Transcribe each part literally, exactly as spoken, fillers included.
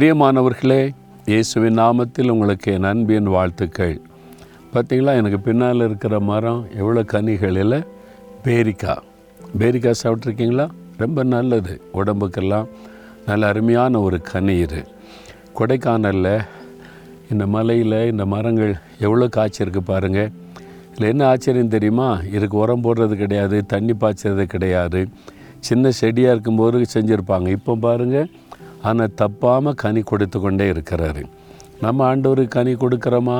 பிரியமானவர்களே, இயேசுவின் நாமத்தில் உங்களுக்கு என் அன்பின் வாழ்த்துக்கள். பார்த்திங்களா, எனக்கு பின்னால் இருக்கிற மரம் எவ்வளோ கனிகளில் பேரிக்காய். பேரிக்காய் சாப்பிட்ருக்கீங்களா? ரொம்ப நல்லது, உடம்புக்கெல்லாம் நல்ல அருமையான ஒரு கனி. இது கொடைக்கானலில் இந்த மலையில் இந்த மரங்கள் எவ்வளோ காய்ச்சி இருக்குது பாருங்கள். இதில் என்ன ஆச்சரியம் தெரியுமா? இதுக்கு உரம் போடுறது கிடையாது, தண்ணி பாய்ச்சறது கிடையாது. சின்ன செடியாக இருக்கும்போது செஞ்சுருப்பாங்க. இப்போ பாருங்கள், ஆனால் தப்பாமல் கனி கொடுத்து கொண்டே இருக்கிறாரு. நம்ம ஆண்டவருக்கு கனி கொடுக்குறோமா?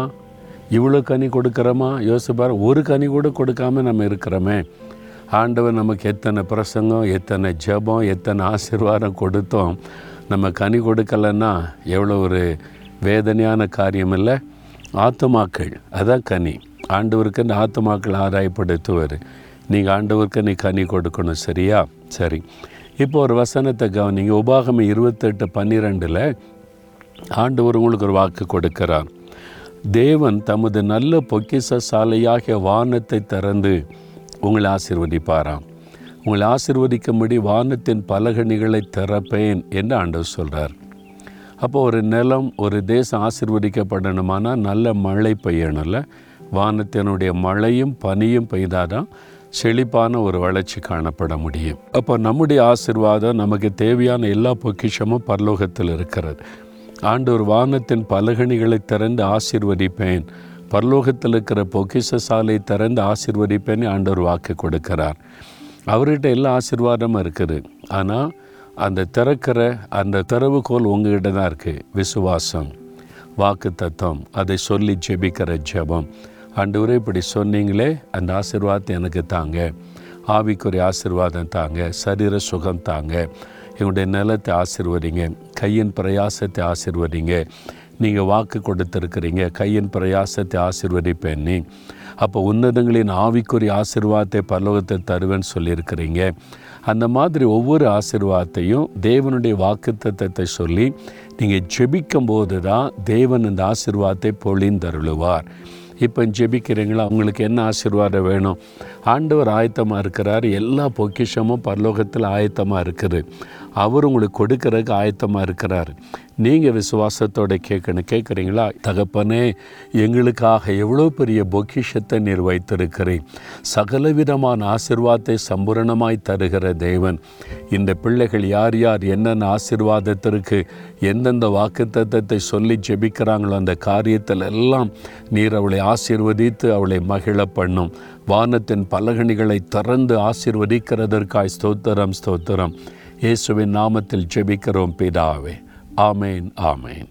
இவ்வளோ கனி கொடுக்குறோமா? யோசிப்பார், ஒரு கனி கூட கொடுக்காமல் நம்ம இருக்கிறோமே. ஆண்டவர் நமக்கு எத்தனை பிரசங்கம், எத்தனை ஜபம், எத்தனை ஆசீர்வாதம் கொடுத்தோம். நம்ம கனி கொடுக்கலைன்னா எவ்வளோ ஒரு வேதனையான காரியம் இல்லை? ஆத்துமாக்கள், அதான் கனி. ஆண்டவருக்கு அந்த ஆத்துமாக்கள் ஆதாயப்படுத்துவார். நீங்கள் ஆண்டவருக்கு நீ கனி கொடுக்கணும், சரியா? சரி, இப்போ ஒரு வசனத்தை கவனிங்க. உபாகமம் இருபத்தெட்டு பன்னிரெண்டில் ஆண்டவர் உங்களுக்கு ஒரு வாக்கு கொடுக்கிறார். தேவன் தமது நல்ல பொக்கிஷ சாலையாகிய வானத்தை திறந்து உங்களை ஆசீர்வதிப்பாராம். உங்களை ஆசீர்வதிக்கும்படி வானத்தின் பலகணிகளை திறப்பேன் என்று ஆண்டவர் சொல்கிறார். அப்போ ஒரு நிலம், ஒரு தேசம் ஆசீர்வதிக்கப்படணுமானா நல்ல மழை பெய்யணும்ல. வானத்தினுடைய மழையும் பனியும் பெய்தாதான் செழிப்பான ஒரு வளர்ச்சி காணப்பட முடியும். அப்போ நம்முடைய ஆசீர்வாதம், நமக்கு தேவையான எல்லா பொக்கிஷமும் பரலோகத்தில் இருக்கிறது. ஆண்டவர் வானத்தின் பலகணிகளை திறந்து ஆசீர்வதிப்பேன், பரலோகத்தில் இருக்கிற பொக்கிஷ சாலை திறந்து ஆசீர்வதிப்பேன்னு ஆண்டவர் வாக்கு கொடுக்கிறார். அவர்கிட்ட எல்லா ஆசீர்வாதமும் இருக்குது. ஆனால் அந்த திறக்கிற அந்த திறவுகோல் உங்ககிட்ட தான் இருக்குது. விசுவாசம், வாக்கு தத்துவம், அதை சொல்லி ஜெபிக்கிற ஜெபம். ஆண்டவரே, இப்படி சொன்னீங்களே, அந்த ஆசீர்வாதத்தை எனக்கு தாங்க, ஆவிக்குரிய ஆசீர்வாதம் தாங்க, சரீர சுகம் தாங்க, எங்களுடைய நிலத்தை ஆசீர்வதிங்க, கையின் பிரயாசத்தை ஆசீர்வதிங்க. நீங்கள் வாக்கு கொடுத்துருக்கிறீங்க, கையின் பிரயாசத்தை ஆசீர்வதிப்பேன் நீ. அப்போ உன்னதங்களின் ஆவிக்குரிய ஆசீர்வாதத்தை பரலோகத்தை தருவேன்னு சொல்லியிருக்கிறீங்க. அந்த மாதிரி ஒவ்வொரு ஆசீர்வாதத்தையும் தேவனுடைய வாக்கு தத்தத்தை சொல்லி நீங்கள் ஜெபிக்கும் போது தான் தேவன் அந்த ஆசீர்வாதத்தை பொழிந்தருளுவார். இப்போ ஜெபிக்கிறீங்களா? அவங்களுக்கு என்ன ஆசீர்வாதம் வேணும்? ஆண்டவர் ஆயத்தமாக இருக்கிறார். எல்லா பொக்கிஷமும் பரலோகத்தில் ஆயத்தமாக இருக்குது. அவர் உங்களுக்கு கொடுக்கறதுக்கு ஆயத்தமாக இருக்கிறார். நீங்கள் விசுவாசத்தோடு கேட்கணும். கேட்குறீங்களா? தகப்பனே, எங்களுக்காக எவ்வளோ பெரிய பொக்கிஷத்தை நீர் வைத்திருக்கிறீர். சகலவிதமான ஆசீர்வாதத்தை சம்பூரணமாய் தருகிற தேவன், இந்த பிள்ளைகள் யார் யார் என்னென்ன ஆசீர்வாதத்திற்கு எந்தெந்த வாக்குத்தத்தத்தை சொல்லி ஜெபிக்கிறாங்களோ அந்த காரியத்தில் எல்லாம் நீர் அவளை ஆசீர்வதித்து அவளை மகிழ பண்ணும். வானத்தின் பலகணிகளை திறந்து ஆசீர்வதிக்கிறதற்காய் ஸ்தோத்திரம், ஸ்தோத்திரம். இயேசுவின் நாமத்தில் ஜெபிக்கிறோம் பிதாவே. ஆமேன், ஆமேன்.